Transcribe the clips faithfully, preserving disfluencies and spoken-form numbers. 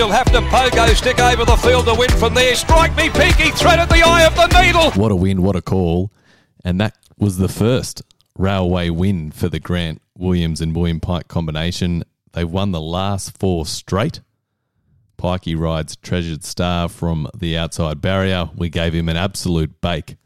she'll have to pogo stick over the field to win from there. Strike Me Pikey threaded the eye of the needle. What a win, what a call. And that was the first railway win for the Grant Williams and William Pike combination. They won the last four straight. Pikey rides Treasured Star from the outside barrier. We gave him an absolute bake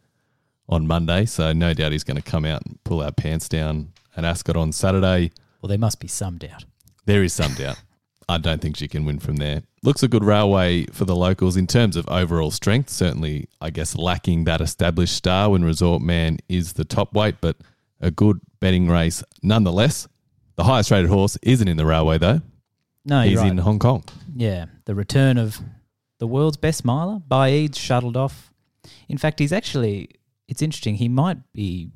on Monday, so no doubt he's going to come out and pull our pants down at Ascot on Saturday. Well, there must be some doubt. There is some doubt. I don't think she can win from there. Looks a good railway for the locals in terms of overall strength. Certainly, I guess, lacking that established star when Resort Man is the top weight, but a good betting race nonetheless. The highest rated horse isn't in the railway, though. No, he's right. In Hong Kong. Yeah, the return of the world's best miler. Baid's shuttled off. In fact, he's actually, it's interesting, he might be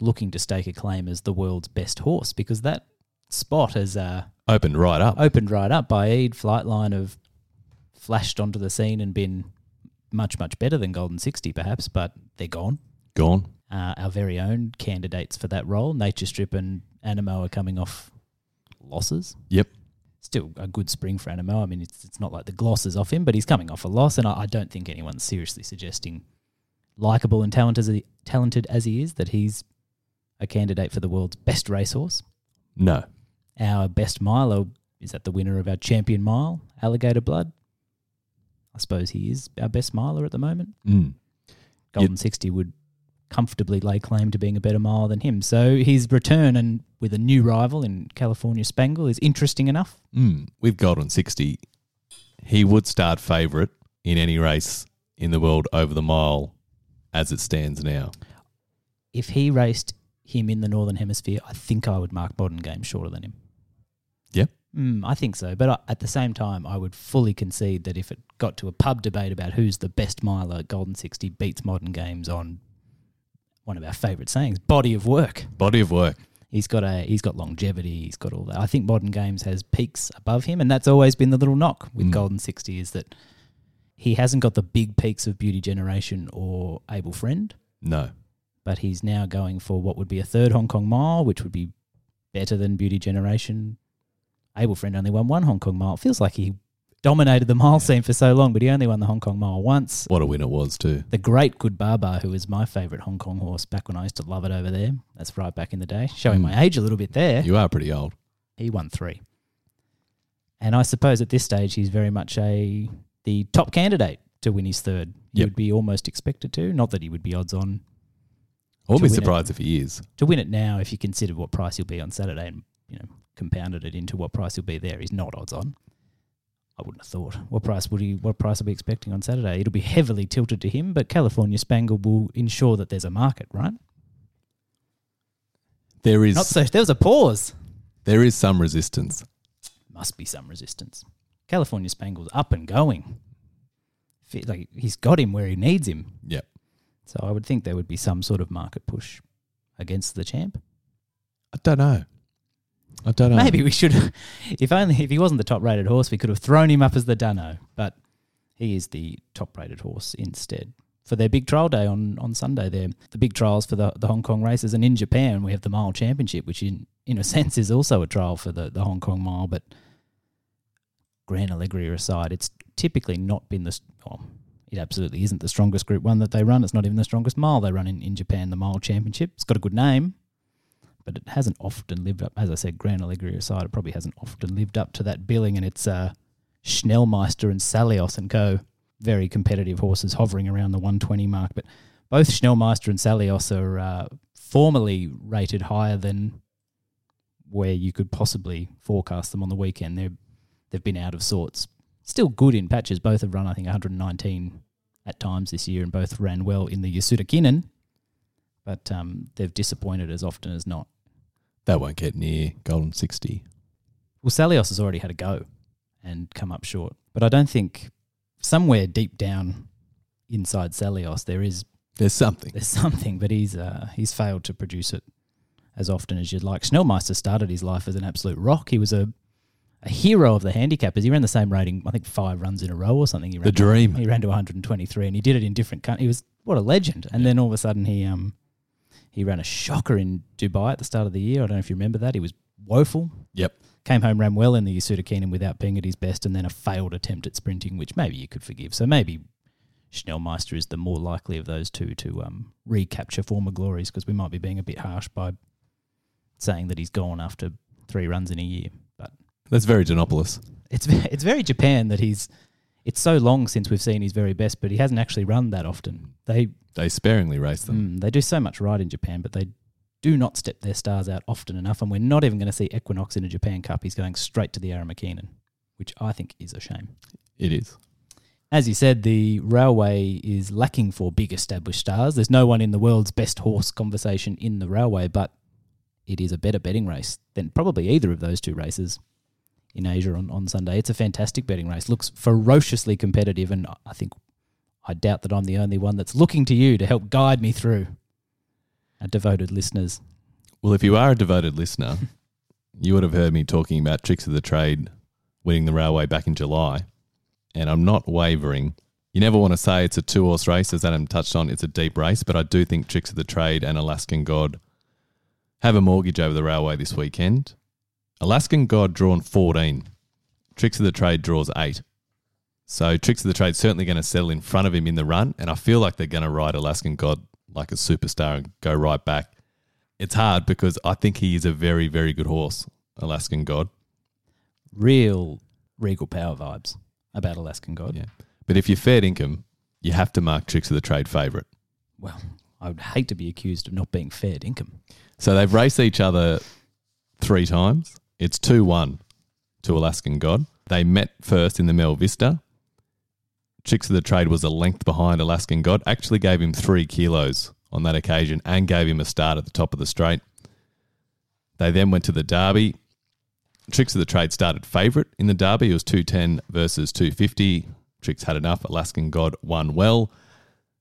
looking to stake a claim as the world's best horse because that spot has uh, opened right up. Opened right up. Baid, Flightline have flashed onto the scene and been much, much better than Golden Sixty perhaps, but they're gone. Gone. Uh, our very own candidates for that role, Nature Strip and Animo, are coming off losses. Yep. Still a good spring for Animo. I mean, it's it's not like the gloss is off him, but he's coming off a loss, and I, I don't think anyone's seriously suggesting, likeable and talented as, he, talented as he is, that he's a candidate for the world's best racehorse. No. Our best miler, is that the winner of our champion mile, Alligator Blood? I suppose he is our best miler at the moment. Mm. Golden You'd- sixty would comfortably lay claim to being a better mile than him. So his return and with a new rival in California Spangle is interesting enough. Mm. With Golden sixty, he would start favourite in any race in the world over the mile as it stands now. If he raced him in the Northern Hemisphere, I think I would mark Modern Games shorter than him. Yep. Mm, I think so. But I, at the same time, I would fully concede that if it got to a pub debate about who's the best miler, Golden sixty beats Modern Games on one of our favourite sayings, body of work. Body of work. He's got a he's got longevity, he's got all that. I think Modern Games has peaks above him, and that's always been the little knock with mm. Golden sixty is that he hasn't got the big peaks of Beauty Generation or Able Friend. No. But he's now going for what would be a third Hong Kong mile, which would be better than Beauty Generation. Able Friend only won one Hong Kong mile. It feels like he dominated the mile scene for so long, but he only won the Hong Kong mile once. What a win it was too. The great Good Barbar, who was my favourite Hong Kong horse back when I used to love it over there. That's right back in the day. Showing mm. my age a little bit there. You are pretty old. He won three. And I suppose at this stage he's very much a the top candidate to win his third. He yep. would be almost expected to. Not that he would be odds on. I would be surprised it, if he is. To win it now, if you consider what price he'll be on Saturday and you know compounded it into what price he'll be there, he's not odds on. I wouldn't have thought. What price would he? What price will be expecting on Saturday? It'll be heavily tilted to him, but California Spangle will ensure that there's a market, right? There is not so. There was a pause. There is some resistance. Must be some resistance. California Spangle's up and going. Like he's got him where he needs him. Yep. So I would think there would be some sort of market push against the champ. I don't know. I don't know. Maybe we should, if only if he wasn't the top-rated horse, we could have thrown him up as the dunno. But he is the top-rated horse instead for their big trial day on, on Sunday. There, the big trials for the, the Hong Kong races, and in Japan we have the Mile Championship, which in, in a sense is also a trial for the, the Hong Kong Mile. But Grand Alegria aside, it's typically not been the well, it absolutely isn't the strongest Group One that they run. It's not even the strongest mile they run in, in Japan. The Mile Championship. It's got a good name. But it hasn't often lived up, as I said, Grand Alegria aside, it probably hasn't often lived up to that billing, and it's uh, Schnellmeister and Salios and co. Very competitive horses hovering around the one twenty mark. But both Schnellmeister and Salios are uh, formerly rated higher than where you could possibly forecast them on the weekend. They're, they've been out of sorts. Still good in patches. Both have run, I think, one nineteen at times this year, and both ran well in the Yasuda Kinen. But um, they've disappointed as often as not. They won't get near Golden sixty. Well, Salios has already had a go and come up short. But I don't think somewhere deep down inside Salios there is... There's something. There's something, but he's uh, he's failed to produce it as often as you'd like. Schnellmeister started his life as an absolute rock. He was a, a hero of the handicappers. He ran the same rating, I think, five runs in a row or something. He ran the dream. To, he ran to one twenty-three and he did it in different countries. He was, what a legend. And yeah. then all of a sudden he... um. He ran a shocker in Dubai at the start of the year. I don't know if you remember that. He was woeful. Yep. Came home, ran well in the Yasuda Kinen without being at his best, and then a failed attempt at sprinting, which maybe you could forgive. So maybe Schnellmeister is the more likely of those two to um, recapture former glories, because we might be being a bit harsh by saying that he's gone after three runs in a year. But that's very Giannopoulos. It's it's very Japan that he's. It's so long since we've seen his very best, but he hasn't actually run that often. They they sparingly race them. Mm, they do so much right in Japan, but they do not step their stars out often enough, and we're not even going to see Equinox in a Japan Cup. He's going straight to the Aramakinan, which I think is a shame. It is. As you said, the railway is lacking for big established stars. There's no one in the world's best horse conversation in the railway, but it is a better betting race than probably either of those two races in Asia on, on Sunday. It's a fantastic betting race. Looks ferociously competitive, and I think I doubt that I'm the only one that's looking to you to help guide me through our devoted listeners. Well, if you are a devoted listener, you would have heard me talking about Tricks of the Trade winning the railway back in July, and I'm not wavering. You never want to say it's a two-horse race, as Adam touched on. It's a deep race, but I do think Tricks of the Trade and Alaskan God have a mortgage over the railway this weekend. Alaskan God drawn fourteen. Tricks of the Trade draws eight. So Tricks of the Trade's certainly going to settle in front of him in the run, and I feel like they're going to ride Alaskan God like a superstar and go right back. It's hard because I think he is a very, very good horse, Alaskan God. Real Regal Power vibes about Alaskan God. Yeah. But if you're fair dinkum, you have to mark Tricks of the Trade favourite. Well, I would hate to be accused of not being fair dinkum. So they've raced each other three times. It's two one to Alaskan God. They met first in the Mel Vista. Tricks of the Trade was a length behind Alaskan God. Actually gave him three kilos on that occasion and gave him a start at the top of the straight. They then went to the Derby. Tricks of the Trade started favourite in the Derby. It was two ten versus two fifty. Tricks had enough. Alaskan God won well.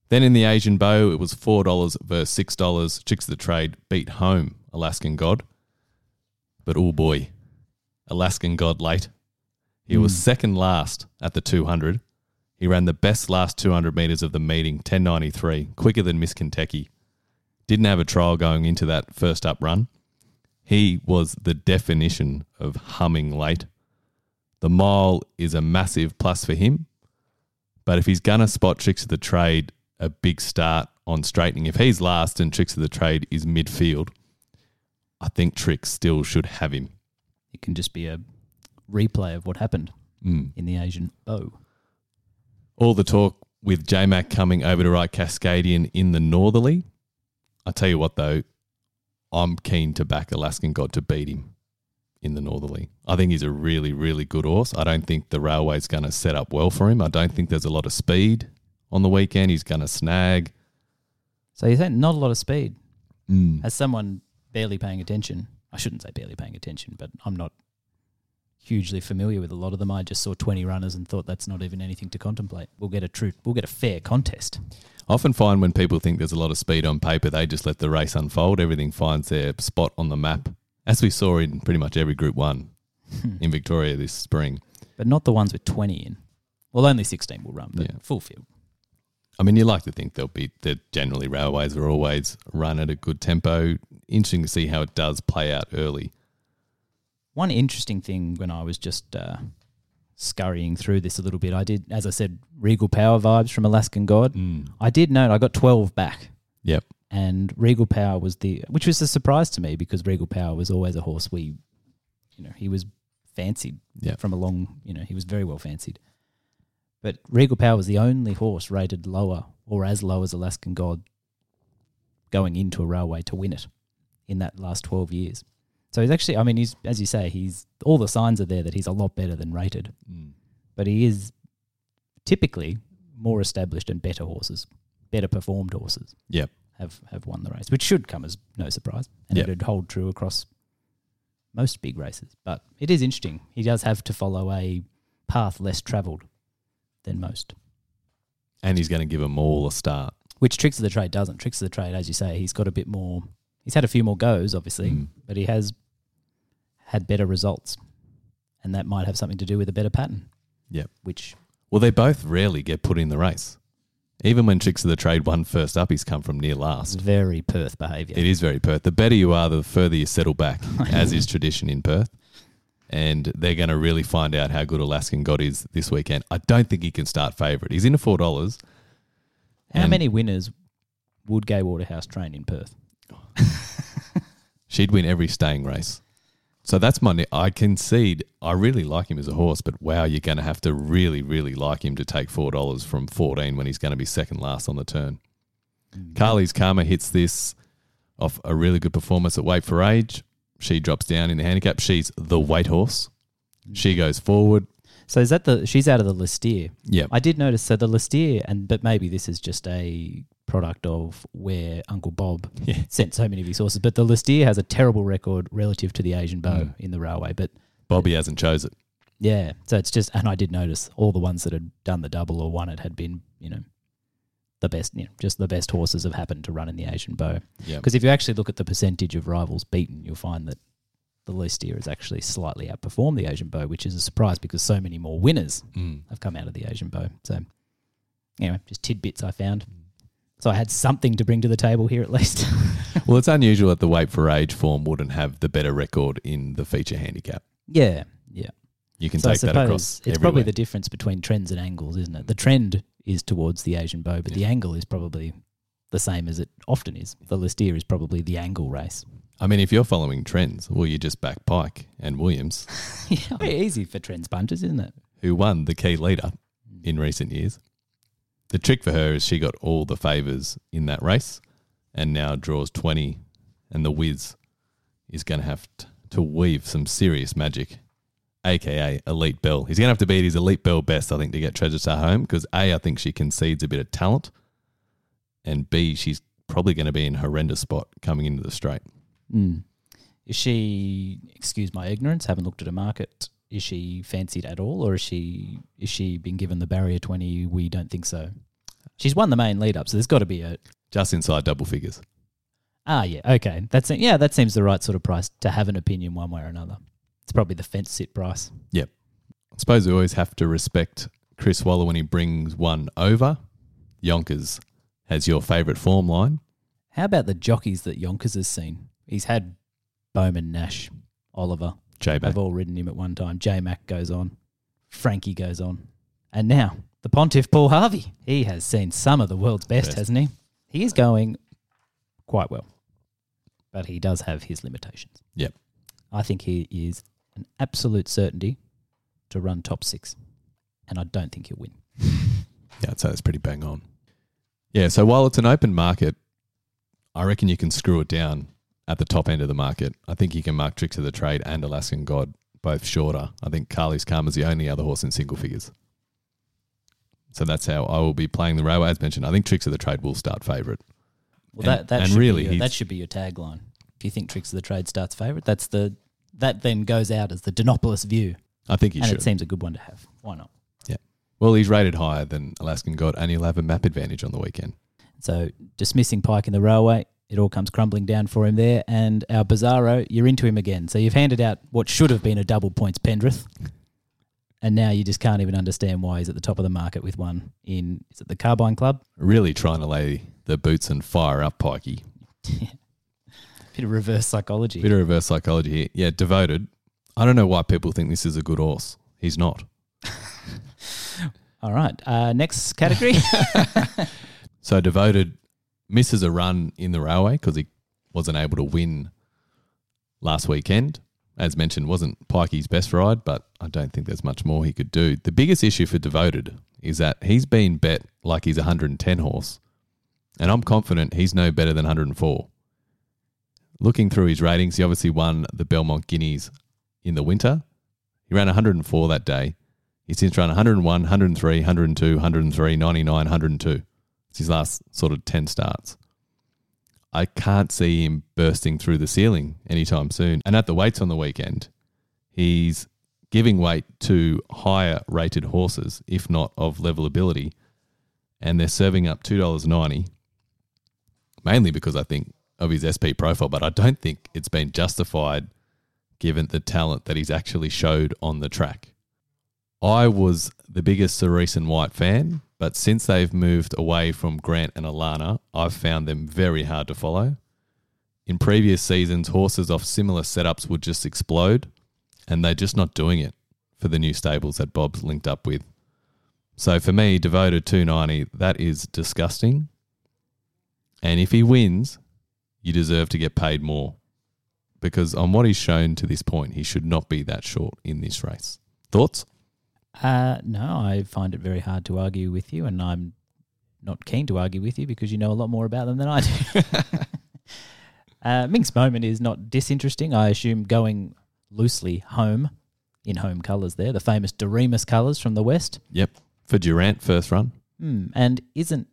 Then in the Asian Bow, it was four dollars versus six dollars. Tricks of the Trade beat home Alaskan God. But, oh boy, Alaskan God late. He mm. was second last at the two hundred. He ran the best last two hundred metres of the meeting, ten ninety-three, quicker than Miss Kentucky. Didn't have a trial going into that first up run. He was the definition of humming late. The mile is a massive plus for him. But if he's going to spot Tricks of the Trade, a big start on straightening. If he's last and Tricks of the Trade is midfield, I think Tricks still should have him. It can just be a replay of what happened mm. in the Asian Bow. All the talk with J-Mac coming over to ride Cascadian in the Northerly. I tell you what, though, I'm keen to back Alaskan God to beat him in the Northerly. I think he's a really, really good horse. I don't think the railway's going to set up well for him. I don't think there's a lot of speed on the weekend. He's going to snag. So you think not a lot of speed? Mm. Has someone barely paying attention. I shouldn't say barely paying attention, but I'm not hugely familiar with a lot of them. I just saw twenty runners and thought that's not even anything to contemplate. We'll get a true, we'll get a fair contest. I often find when people think there's a lot of speed on paper, they just let the race unfold. Everything finds their spot on the map, as we saw in pretty much every Group One in Victoria this spring. But not the ones with twenty in. Well, only sixteen will run, but yeah. Full field. I mean, you like to think they'll be that generally railways are always run at a good tempo. Interesting to see how it does play out early. One interesting thing when I was just uh, scurrying through this a little bit, I did, as I said, Regal Power vibes from Alaskan God. Mm. I did note I got twelve back. Yep. And Regal Power was the, which was a surprise to me because Regal Power was always a horse we, you know, he was fancied yep. from a long, you know, he was very well fancied. But Regal Power was the only horse rated lower or as low as Alaskan God going into a railway to win it in that last twelve years. So he's actually, I mean, he's, as you say, he's all the signs are there that he's a lot better than rated. Mm. But he is typically more established and better horses, better performed horses yep. have, have won the race, which should come as no surprise. And yep. it would hold true across most big races. But it is interesting. He does have to follow a path less travelled than most. And he's going to give them all a start. Which Tricks of the Trade doesn't. Tricks of the Trade, as you say, he's got a bit more. He's had a few more goes, obviously, mm. but he has had better results. And that might have something to do with a better pattern. Yeah. Which. Well, they both rarely get put in the race. Even when Tricks of the Trade won first up, he's come from near last. Very Perth behaviour. It is very Perth. The better you are, the further you settle back, as is tradition in Perth. And they're going to really find out how good Alaskan God is this weekend. I don't think he can start favourite. He's into four dollars. How many winners would Gay Waterhouse train in Perth? She'd win every staying race. So that's my – I concede I really like him as a horse, but wow, you're going to have to really, really like him to take four dollars from fourteen when he's going to be second last on the turn. Mm-hmm. Carly's Karma hits this off a really good performance at Wait for Age. She drops down in the handicap. She's the weight horse. She goes forward. So is that the? She's out of the Lister. Yeah, I did notice. So the Lister, and but maybe this is just a product of where Uncle Bob yeah. sent so many of his horses. But the Lister has a terrible record relative to the Asian Bow mm. in the railway. But Bobby it, hasn't chose it. Yeah, so it's just, and I did notice all the ones that had done the double or won it had been, you know, the best, you know, just the best horses have happened to run in the Asian Bow. Because yep. if you actually look at the percentage of rivals beaten, you'll find that the Lister has actually slightly outperformed the Asian Bow, which is a surprise because so many more winners mm. have come out of the Asian Bow. So anyway, just tidbits I found. So I had something to bring to the table here at least. Well, it's unusual that the Wait for Age form wouldn't have the better record in the feature handicap. Yeah, yeah. You can so take that across it's everywhere. Probably the difference between trends and angles, isn't it? The trend is towards the Asian Bow, but yeah. the angle is probably the same as it often is. The Lister is probably the angle race. I mean, if you're following trends, well, you just back Pike and Williams. Yeah, easy for trends punters, isn't it? Who won the key leader in recent years. The trick for her is she got all the favours in that race and now draws twenty, and the Whiz is going to have to weave some serious magic, a k a. Elite Bell. He's going to have to beat his Elite Bell best, I think, to get Treasure Star home because, A, I think she concedes a bit of talent, and, B, she's probably going to be in a horrendous spot coming into the straight. Mm. Is she, excuse my ignorance, haven't looked at a market, is she fancied at all, or is she is she been given the barrier twenty? We don't think so. She's won the main lead-up, so there's got to be a... Just inside double figures. Ah, yeah, okay. That's Yeah, that seems the right sort of price to have an opinion one way or another. It's probably the fence sit price. Yep. I suppose we always have to respect Chris Waller when he brings one over. Yonkers has your favourite form line. How about the jockeys that Yonkers has seen? He's had Bowman, Nash, Oliver. J-Mac. They've all ridden him at one time. J-Mac goes on. Frankie goes on. And now the Pontiff Paul Harvey. He has seen some of the world's best, best. hasn't he? He is going quite well. But he does have his limitations. Yep. I think he is an absolute certainty to run top six, and I don't think he'll win. Yeah, I'd say that's pretty bang on. Yeah, so while it's an open market, I reckon you can screw it down at the top end of the market. I think you can mark Tricks of the Trade and Alaskan God, both shorter. I think Carly's Karma is the only other horse in single figures. So that's how I will be playing the railway. As mentioned, I think Tricks of the Trade will start favourite. Well, and, that, that, and should really your, that should be your tagline. If you think Tricks of the Trade starts favourite, that's the... That then goes out as the Dinopolis view. I think he and should. And it seems a good one to have. Why not? Yeah. Well, he's rated higher than Alaskan God, and he'll have a map advantage on the weekend. So dismissing Pike in the railway, it all comes crumbling down for him there. And our Bizarro, you're into him again. So you've handed out what should have been a double points Pendrith, and now you just can't even understand why he's at the top of the market with one in, is it the Carbine Club? Really trying to lay the boots and fire up Pikey. Yeah. Bit of reverse psychology. Bit of reverse psychology here. Yeah, Devoted. I don't know why people think this is a good horse. He's not. All right. Uh, next category. So Devoted misses a run in the railway because he wasn't able to win last weekend. As mentioned, wasn't Pikey's best ride, but I don't think there's much more he could do. The biggest issue for Devoted is that he's been bet like he's a one hundred ten horse, and I'm confident he's no better than one hundred four. Looking through his ratings, he obviously won the Belmont Guineas in the winter. He ran one hundred four that day. He's since run one hundred one, one hundred three, one hundred two, one hundred three, ninety-nine, one hundred two. It's his last sort of ten starts. I can't see him bursting through the ceiling anytime soon. And at the weights on the weekend, he's giving weight to higher rated horses, if not of level ability, and they're serving up two dollars ninety, mainly because I think of his S P profile, but I don't think it's been justified given the talent that he's actually showed on the track. I was the biggest Cerise and White fan But since they've moved away from Grant and Alana, I've found them very hard to follow. In previous seasons, horses off similar setups would just explode, and they're just not doing it for the new stables that Bob's linked up with. So for me, Devoted two ninety, that is disgusting. And if he wins, you deserve to get paid more, because on what he's shown to this point, he should not be that short in this race. Thoughts? Uh, no, I find it very hard to argue with you, and I'm not keen to argue with you because you know a lot more about them than I do. uh, Mink's Moment is not disinteresting. I assume going loosely home, in home colours there, the famous Doremus colours from the West. Yep, for Durant, first run. Mm, and isn't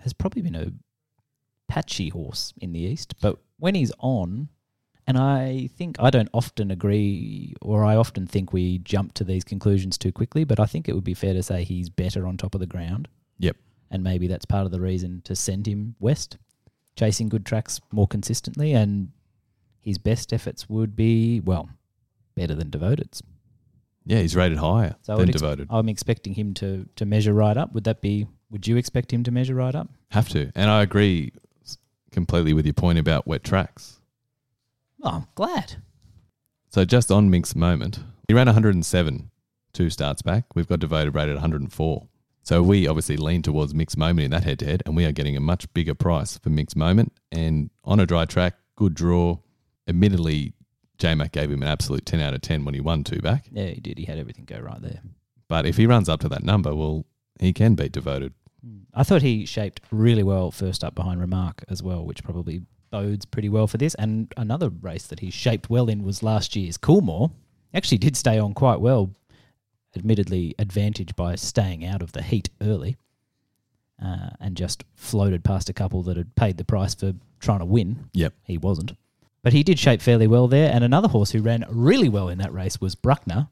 has probably been a patchy horse in the East, but when he's on... And I think I don't often agree, or I often think we jump to these conclusions too quickly, but I think it would be fair to say he's better on top of the ground. Yep. And maybe that's part of the reason to send him west, chasing good tracks more consistently, and his best efforts would be, well, better than Devoted's. Yeah, he's rated higher so than ex- Devoted. I'm expecting him to, to measure right up. Would that be, would you expect him to measure right up? Have to. And I agree completely with your point about wet tracks. Oh, I'm glad. So just on Mink's Moment, he ran one hundred seven two starts back. We've got Devoted rated one hundred four. So we obviously lean towards Mink's Moment in that head-to-head, and we are getting a much bigger price for Mink's Moment. And on a dry track, good draw. Admittedly, J-Mac gave him an absolute ten out of ten when he won two back. Yeah, he did. He had everything go right there. But if he runs up to that number, well, he can beat Devoted. I thought he shaped really well first up behind Remark as well, which probably... bodes pretty well for this. And another race that he shaped well in was last year's Coolmore. Actually did stay on quite well, admittedly advantaged by staying out of the heat early uh, and just floated past a couple that had paid the price for trying to win. Yep. He wasn't. But he did shape fairly well there. And another horse who ran really well in that race was Bruckner,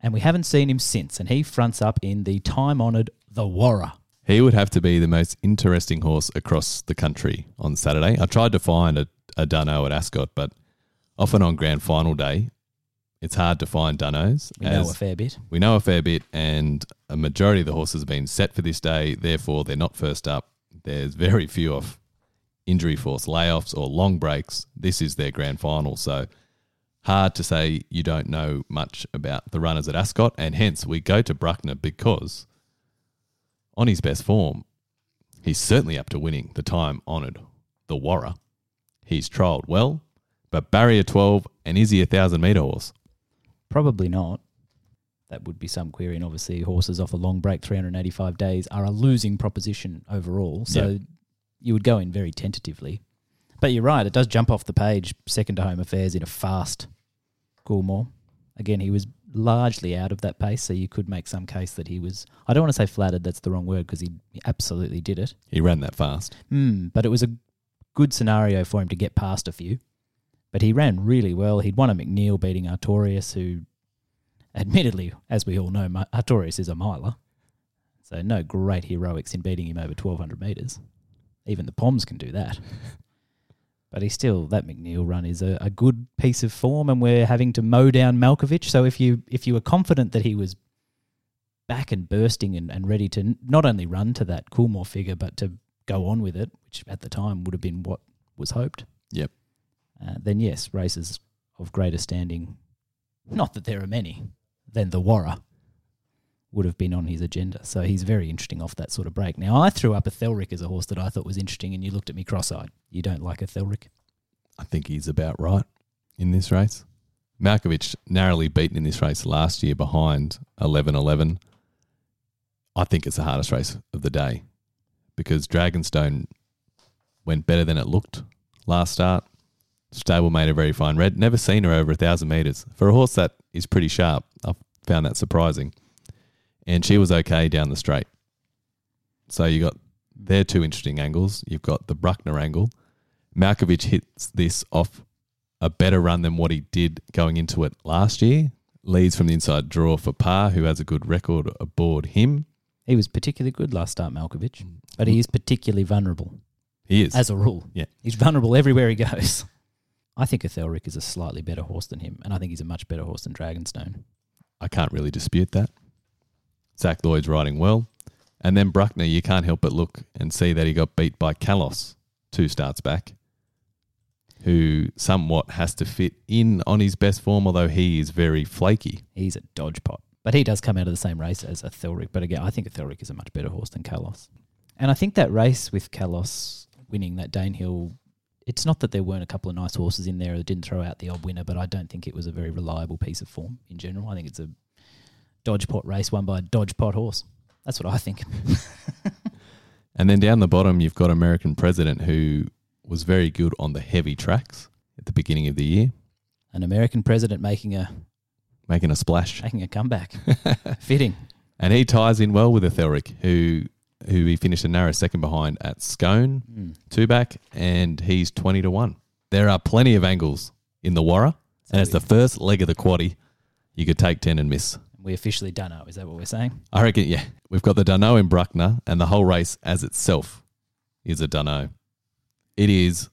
and we haven't seen him since. And he fronts up in the time-honoured the Warra. He would have to be the most interesting horse across the country on Saturday. I tried to find a, a dunno at Ascot, but often on grand final day, it's hard to find dunnos. We know a fair bit. We know a fair bit, and a majority of the horses have been set for this day. Therefore, they're not first up. There's very few off injury force layoffs or long breaks. This is their grand final, so hard to say you don't know much about the runners at Ascot, and hence we go to Bruckner because... on his best form, he's certainly up to winning the time-honoured the Warra. He's trialled well, but barrier twelve, and is he a one thousand metre horse? Probably not. That would be some query, and obviously horses off a long break, three hundred eighty-five days, are a losing proposition overall, so yep. You would go in very tentatively. But you're right, it does jump off the page, second to Home Affairs in a fast Coolmore. Again, he was largely out of that pace, so you could make some case that he was... I don't want to say flattered, that's the wrong word, because he absolutely did it. He ran that fast. Mm, but it was a good scenario for him to get past a few. But he ran really well. He'd won a McNeil beating Artorius, who, admittedly, as we all know, Artorius is a miler. So no great heroics in beating him over twelve hundred metres. Even the Poms can do that. But he's still, that McNeil run is a, a good piece of form, and we're having to mow down Malkovich. So if you if you were confident that he was back and bursting and, and ready to not only run to that Coolmore figure, but to go on with it, which at the time would have been what was hoped. Yep. Uh, then yes, races of greater standing, not that there are many, than the Warra would have been on his agenda. So he's very interesting off that sort of break. Now, I threw up Ethelric as a horse that I thought was interesting, and you looked at me cross-eyed. You don't like Ethelric? I think he's about right in this race. Malkovich narrowly beaten in this race last year behind eleven eleven. I think it's the hardest race of the day because Dragonstone went better than it looked last start. Stable made a very fine red. Never seen her over one thousand metres. For a horse that is pretty sharp, I found that surprising. And she was okay down the straight. So you got their two interesting angles. You've got the Bruckner angle. Malkovich hits this off a better run than what he did going into it last year. Leads from the inside draw for Parr, who has a good record aboard him. He was particularly good last start, Malkovich. But he is particularly vulnerable. He is. As a rule. Yeah. He's vulnerable everywhere he goes. I think Ethelric is a slightly better horse than him. And I think he's a much better horse than Dragonstone. I can't really dispute that. Zach Lloyd's riding well. And then Bruckner, you can't help but look and see that he got beat by Kalos two starts back, who somewhat has to fit in on his best form, although he is very flaky. He's a dodge pot. But he does come out of the same race as Ethelric. But again, I think Ethelric is a much better horse than Kalos. And I think that race with Kalos winning that Danehill, it's not that there weren't a couple of nice horses in there that didn't throw out the odd winner, but I don't think it was a very reliable piece of form in general. I think it's a dodge pot race won by a dodge pot horse. That's what I think. And then down the bottom, you've got American President, who was very good on the heavy tracks at the beginning of the year. An American President making a... Making a splash. Making a comeback. Fitting. And he ties in well with Ethelric, who... who he finished a narrow second behind at Scone, mm. two back, and he's twenty to one. There are plenty of angles in the Warra, so and as the first leg of the quaddie, you could take ten and miss. We officially dunno, is that what we're saying? I reckon, yeah. We've got the dunno in Bruckner, and the whole race as itself is a dunno. It is,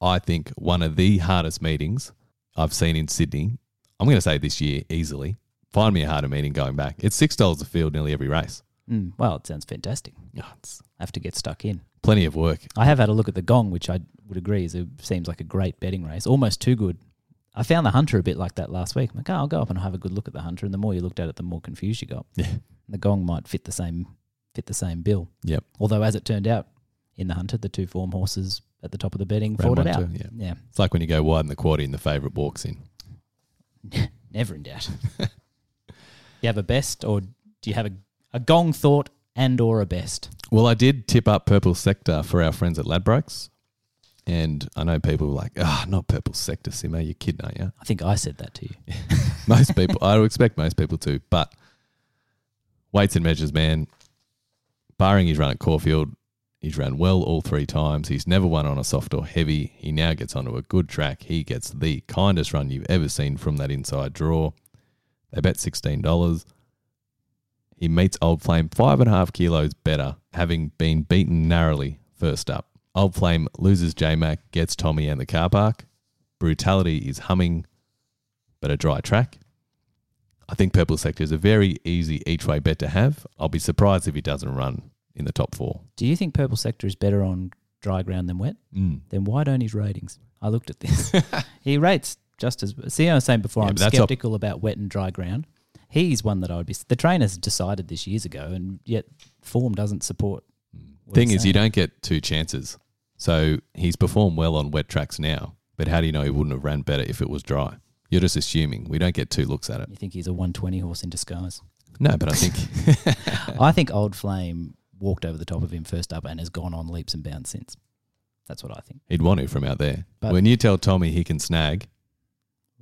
I think, one of the hardest meetings I've seen in Sydney. I'm going to say this year easily. Find me a harder meeting going back. It's six dollars a field nearly every race. Mm, well, it sounds fantastic. Oh, I have to get stuck in. Plenty of work. I have had a look at the Gong, which I would agree is a, seems like a great betting race, almost too good. I found the Hunter a bit like that last week. I'm like, oh, I'll go up and have a good look at the Hunter, and the more you looked at it, the more confused you got. Yeah. The Gong might fit the same fit the same bill. Yep. Although, as it turned out, in the Hunter, the two form horses at the top of the betting fought it out. Two, yeah. yeah, It's like when you go wide in the quaddie and the favourite walks in. Never in doubt. Do you have a best, or do you have a... A Gong thought and or a best? Well, I did tip up Purple Sector for our friends at Ladbrokes. And I know people were like, ah, oh, not Purple Sector, Simo, you're kidding, aren't you? I think I said that to you. Most people, I would expect most people to. But weights and measures, man, barring his run at Caulfield, he's ran well all three times. He's never won on a soft or heavy. He now gets onto a good track. He gets the kindest run you've ever seen from that inside draw. They bet sixteen dollars. He meets Old Flame five and a half kilos better, having been beaten narrowly first up. Old Flame loses J-Mac, gets Tommy and the car park. Brutality is humming, but a dry track. I think Purple Sector is a very easy each-way bet to have. I'll be surprised if he doesn't run in the top four. Do you think Purple Sector is better on dry ground than wet? Mm. Then why don't his ratings? I looked at this. He rates just as... See, I was saying before, yeah, I'm sceptical op- about wet and dry ground. He's one that I would be... The trainers decided this years ago, and yet form doesn't support... Thing is, you don't get two chances. So he's performed well on wet tracks now, but how do you know he wouldn't have ran better if it was dry? You're just assuming. We don't get two looks at it. You think he's a one twenty horse in disguise? No, but I think... I think Old Flame walked over the top of him first up and has gone on leaps and bounds since. That's what I think. He'd want to from out there. But when you tell Tommy he can snag...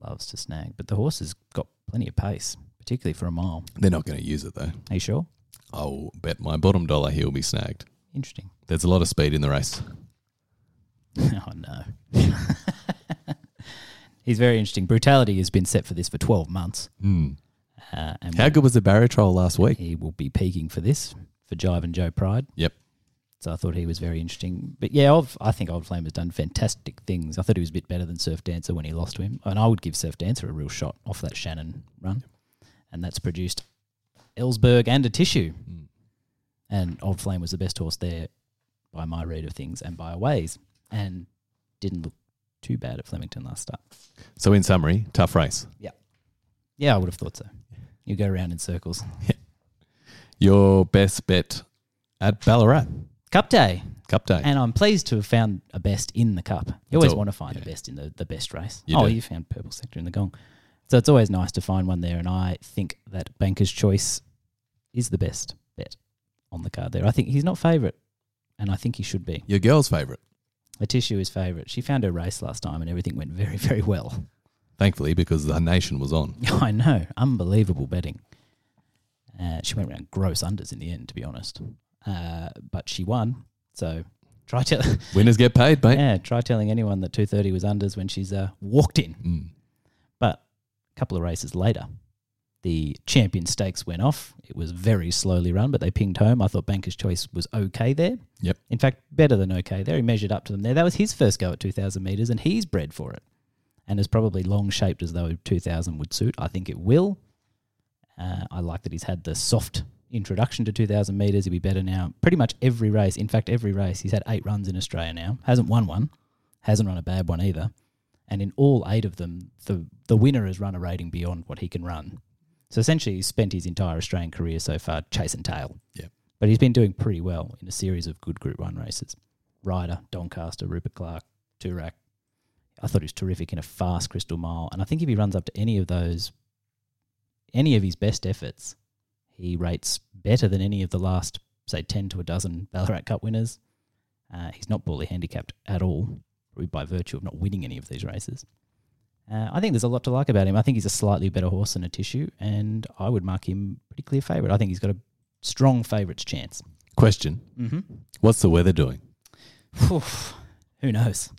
Loves to snag, but the horse has got plenty of pace. Particularly for a mile. They're not going to use it, though. Are you sure? I'll bet my bottom dollar he'll be snagged. Interesting. There's a lot of speed in the race. Oh, no. He's very interesting. Brutality has been set for this for twelve months. Mm. Uh, and How good was the Barrow trial last week? He will be peaking for this, for Jive and Joe Pride. Yep. So I thought he was very interesting. But, yeah, I've, I think Old Flame has done fantastic things. I thought he was a bit better than Surf Dancer when he lost to him. And I would give Surf Dancer a real shot off that Shannon run. Yep. And that's produced Ellsberg and a tissue. Mm. And Old Flame was the best horse there by my read of things and by a ways, and didn't look too bad at Flemington last start. So in summary, tough race. Yeah. Yeah, I would have thought so. You go around in circles. Yeah. Your best bet at Ballarat. Cup day. Cup day. And I'm pleased to have found a best in the Cup. You that's always all, want to find yeah. the best in the, the best race. You oh, do. You found Purple Sector in the Gong. So it's always nice to find one there, and I think that Banker's Choice is the best bet on the card there. I think he's not favourite, and I think he should be. Your girl's favourite. Letitia is favourite. She found her race last time, and everything went very, very well. Thankfully, because the nation was on. I know. Unbelievable betting. Uh, she went around gross unders in the end, to be honest. Uh, but she won, so... try tell- Winners get paid, mate. Yeah, try telling anyone that two thirty was unders when she's uh, walked in. Mm. Couple of races later, the Champion Stakes went off. It was very slowly run, but they pinged home. I thought Banker's Choice was okay there. Yep. In fact, better than okay there. He measured up to them there. That was his first go at two thousand metres, and he's bred for it. And is probably long-shaped as though two thousand would suit. I think it will. Uh, I like that he's had the soft introduction to two thousand metres. He'll be better now. Pretty much every race, in fact, every race, he's had eight runs in Australia now. Hasn't won one. Hasn't run a bad one either. And in all eight of them, the, the winner has run a rating beyond what he can run. So essentially he's spent his entire Australian career so far chasing tail. Yeah. But he's been doing pretty well in a series of good Group one races. Ryder, Doncaster, Rupert Clark, Toorak. I thought he was terrific in a fast Crystal Mile. And I think if he runs up to any of those, any of his best efforts, he rates better than any of the last, say, ten to a dozen Ballarat Cup winners. Uh, he's not poorly handicapped at all, probably by virtue of not winning any of these races. Uh, I think there's a lot to like about him. I think he's a slightly better horse than a tissue, and I would mark him pretty clear favourite. I think he's got a strong favourites chance. Question. Mm-hmm. What's the weather doing? Oof, who knows?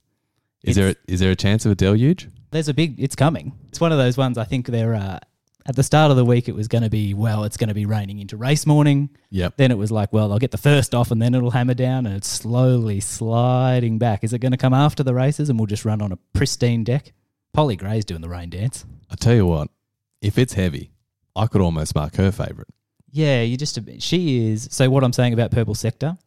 Is it's, there a, is there a chance of a deluge? There's a big – it's coming. It's one of those ones I think there are – at the start of the week, it was going to be, well, it's going to be raining into race morning. Yep. Then it was like, well, I'll get the first off and then it'll hammer down, and it's slowly sliding back. Is it going to come after the races and we'll just run on a pristine deck? Polly Gray's doing the rain dance. I'll tell you what, if it's heavy, I could almost mark her favourite. Yeah, you just – she is – so what I'm saying about Purple Sector,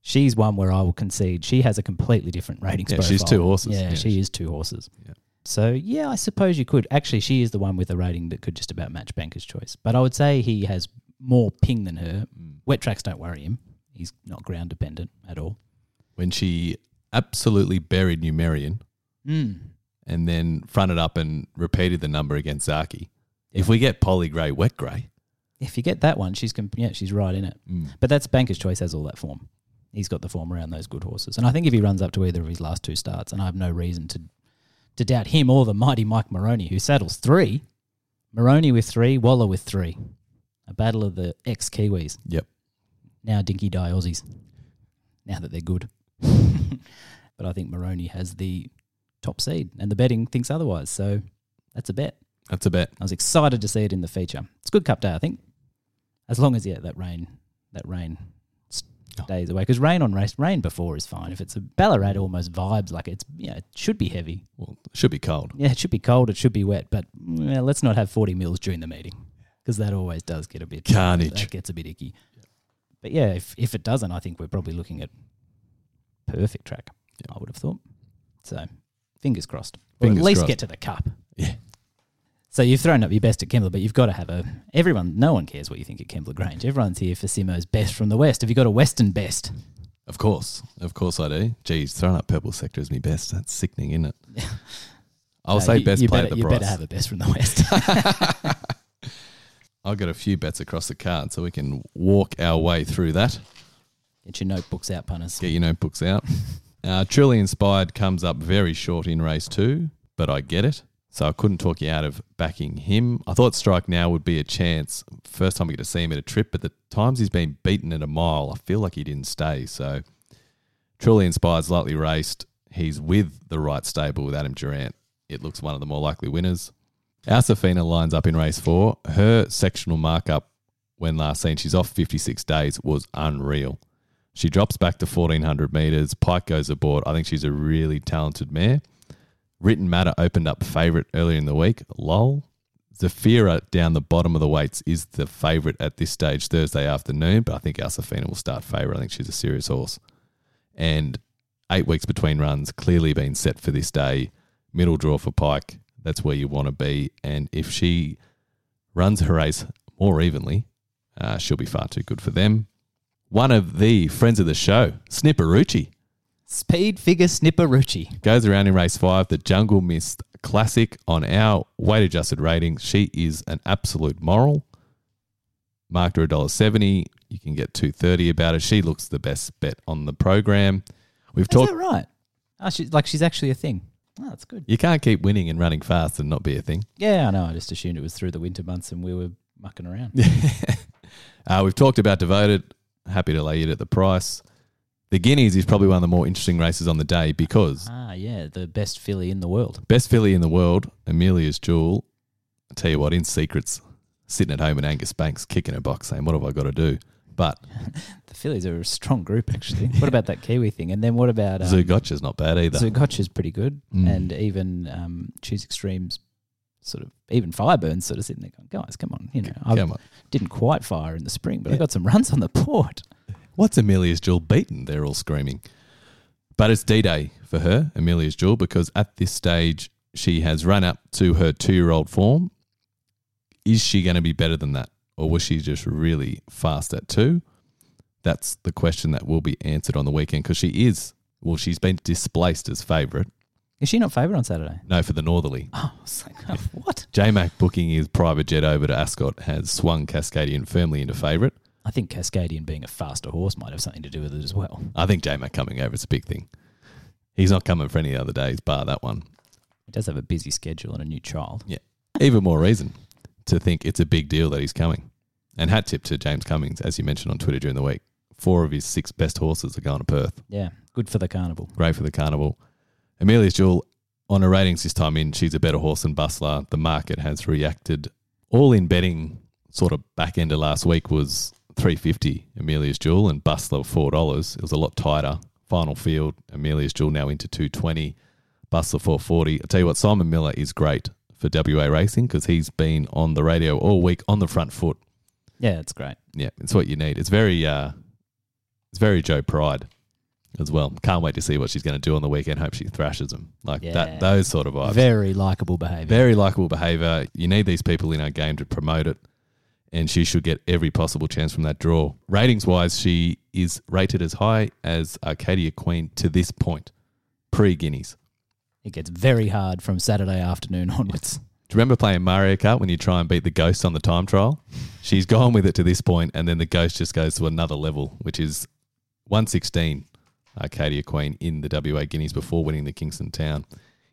she's one where I will concede she has a completely different ratings yeah, profile. She's two horses. Yeah, yeah she, she is two horses. Yeah. So, yeah, I suppose you could. Actually, she is the one with a rating that could just about match Banker's Choice. But I would say he has more ping than her. Wet tracks don't worry him. He's not ground dependent at all. When she absolutely buried Numerian mm. and then fronted up and repeated the number against Zaki, yeah. if we get Polly Gray, Wet Gray. If you get that one, she's comp- yeah, she's right in it. Mm. But that's Banker's Choice has all that form. He's got the form around those good horses. And I think if he runs up to either of his last two starts, and I have no reason to... to doubt him or the mighty Mike Moroney, who saddles three. Moroney with three, Waller with three. A battle of the ex-Kiwis. Yep. Now dinky die Aussies. Now that they're good. But I think Moroney has the top seed, and the betting thinks otherwise. So that's a bet. That's a bet. I was excited to see it in the feature. It's a good cup day, I think. As long as, yeah, that rain, that rain stays oh. away. Because rain on race, rain before is fine. If it's a Ballarat, almost vibes like it's, yeah, it should be heavy. Well, it should be cold. Yeah, it should be cold. It should be wet. But well, let's not have forty mils during the meeting, because that always does get a bit... carnage. That gets a bit icky. Yeah. But yeah, if, if it doesn't, I think we're probably looking at perfect track, yeah. I would have thought. So, fingers crossed. Fingers or at least crossed. Get to the cup. Yeah. So you've thrown up your best at Kembla, but you've got to have a... Everyone, no one cares what you think at Kembla Grange. Everyone's here for Simo's best from the West. Have you got a Western best? Of course. Of course I do. Geez, throwing up Purple Sector as me best. That's sickening, isn't it? I'll no, say you, best you play better, at the you price. You better have a best from the West. I've got a few bets across the card, so we can walk our way through that. Get your notebooks out, punters. Get your notebooks out. uh, Truly Inspired comes up very short in race two, but I get it. So I couldn't talk you out of backing him. I thought Strike Now would be a chance. First time we get to see him at a trip, but the times he's been beaten at a mile, I feel like he didn't stay. So Truly Inspired's lightly raced. He's with the right stable with Adam Durant. It looks one of the more likely winners. Asafina lines up in race four. Her sectional markup when last seen, she's off fifty-six days, was unreal. She drops back to fourteen hundred metres. Pike goes aboard. I think she's a really talented mare. Written Matter opened up favourite earlier in the week. Lol. Zafira down the bottom of the weights is the favourite at this stage Thursday afternoon, but I think Asafina will start favourite. I think she's a serious horse. And eight weeks between runs, clearly been set for this day. Middle draw for Pike. That's where you want to be. And if she runs her race more evenly, uh, she'll be far too good for them. One of the friends of the show, Snipperucci. Speed figure Snipperucci. Goes around in race five, the Jungle Mist Classic on our weight-adjusted rating. She is an absolute moral. Marked her one dollar seventy. You can get two dollars thirty about her. She looks the best bet on the program. We've Is talked- that right? Oh, she, like she's actually a thing. Oh, that's good. You can't keep winning and running fast and not be a thing. Yeah, I know. I just assumed it was through the winter months and we were mucking around. uh, we've talked about Devoted. Happy to lay it at the price. The Guineas is probably one of the more interesting races on the day because... Ah, yeah, the best filly in the world. Best filly in the world, Amelia's Jewel. I tell you what, in secrets, sitting at home at Angus Banks, kicking her box, saying, what have I got to do? But... the fillies are a strong group, actually. Yeah. What about that Kiwi thing? And then what about... Um, Zugotcha's not bad either. Zugotcha's pretty good. Mm. And even um, Choose Extremes sort of even Fireburn sort of sitting there going, guys, come on, you know, I didn't quite fire in the spring, but yeah. I got some runs on the port. What's Amelia's Jewel beaten? They're all screaming. But it's D-Day for her, Amelia's Jewel, because at this stage she has run up to her two-year-old form. Is she going to be better than that? Or was she just really fast at two? That's the question that will be answered on the weekend because she is, well, she's been displaced as favourite. Is she not favourite on Saturday? No, for the Northerly. Oh, I was like, oh, what? J-Mac booking his private jet over to Ascot has swung Cascadian firmly into favourite. I think Cascadian being a faster horse might have something to do with it as well. I think J-Mac coming over is a big thing. He's not coming for any other days, bar that one. He does have a busy schedule and a new child. Yeah. Even more reason to think it's a big deal that he's coming. And hat tip to James Cummings, as you mentioned on Twitter during the week. Four of his six best horses are going to Perth. Yeah, good for the carnival. Great for the carnival. Amelia's Jewel, on her ratings this time in, she's a better horse than Bustler. The market has reacted. All in betting, sort of back end of last week, was three fifty Amelia's Jewel and Bustler four dollars. It was a lot tighter. Final field, Amelia's Jewel now into two twenty, Bustler four forty. I'll tell you what, Simon Miller is great for W A Racing because he's been on the radio all week on the front foot. Yeah, it's great. Yeah, it's what you need. It's very, uh, it's very Joe Pride as well. Can't wait to see what she's going to do on the weekend. Hope she thrashes them. Like yeah. that, those sort of vibes. Very likeable behaviour. Very likeable behaviour. You need these people in our game to promote it, and she should get every possible chance from that draw. Ratings-wise, she is rated as high as Arcadia Queen to this point, pre-Guineas. It gets very hard from Saturday afternoon onwards. Do you remember playing Mario Kart when you try and beat the ghost on the time trial? She's gone with it to this point, and then the ghost just goes to another level, which is one sixteen Arcadia Queen in the W A Guineas before winning the Kingston Town.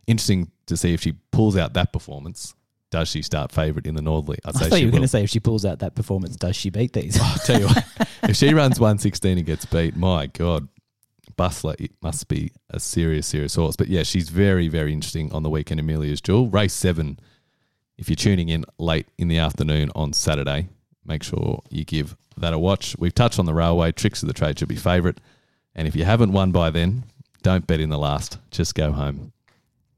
Interesting to see if she pulls out that performance. Does she start favourite in the Northerly? I'd say I thought she you were going to say if she pulls out that performance, does she beat these? I'll tell you what, if she runs one sixteen and gets beat, my God, Bustler, it must be a serious, serious horse. But yeah, she's very, very interesting on the weekend, Amelia's Jewel. Race seven. If you're tuning in late in the afternoon on Saturday, make sure you give that a watch. We've touched on the railway. Tricks of the Trade should be favourite. And if you haven't won by then, don't bet in the last. Just go home.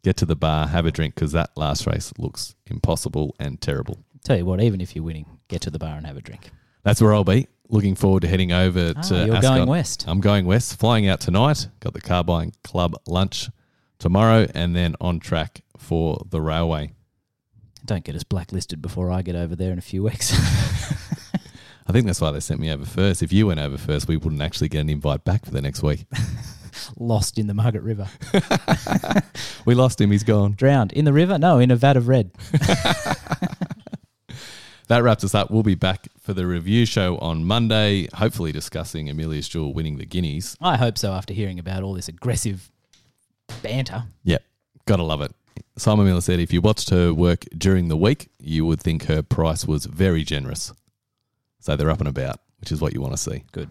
Get to the bar, have a drink, because that last race looks impossible and terrible. Tell you what, even if you're winning, get to the bar and have a drink. That's where I'll be. Looking forward to heading over ah, to you're Ascot. You're going west. I'm going west. Flying out tonight. Got the Carbine Club lunch tomorrow and then on track for the railway. Don't get us blacklisted before I get over there in a few weeks. I think that's why they sent me over first. If you went over first, we wouldn't actually get an invite back for the next week. Lost in the Margaret River. We lost him. He's gone. Drowned. In the river? No, in a vat of red. That wraps us up. We'll be back for the review show on Monday, hopefully discussing Amelia's Jewel winning the Guineas. I hope so after hearing about all this aggressive banter. Yep. Got to love it. Simon Miller said if you watched her work during the week, you would think her price was very generous. So they're up and about, which is what you want to see. Good.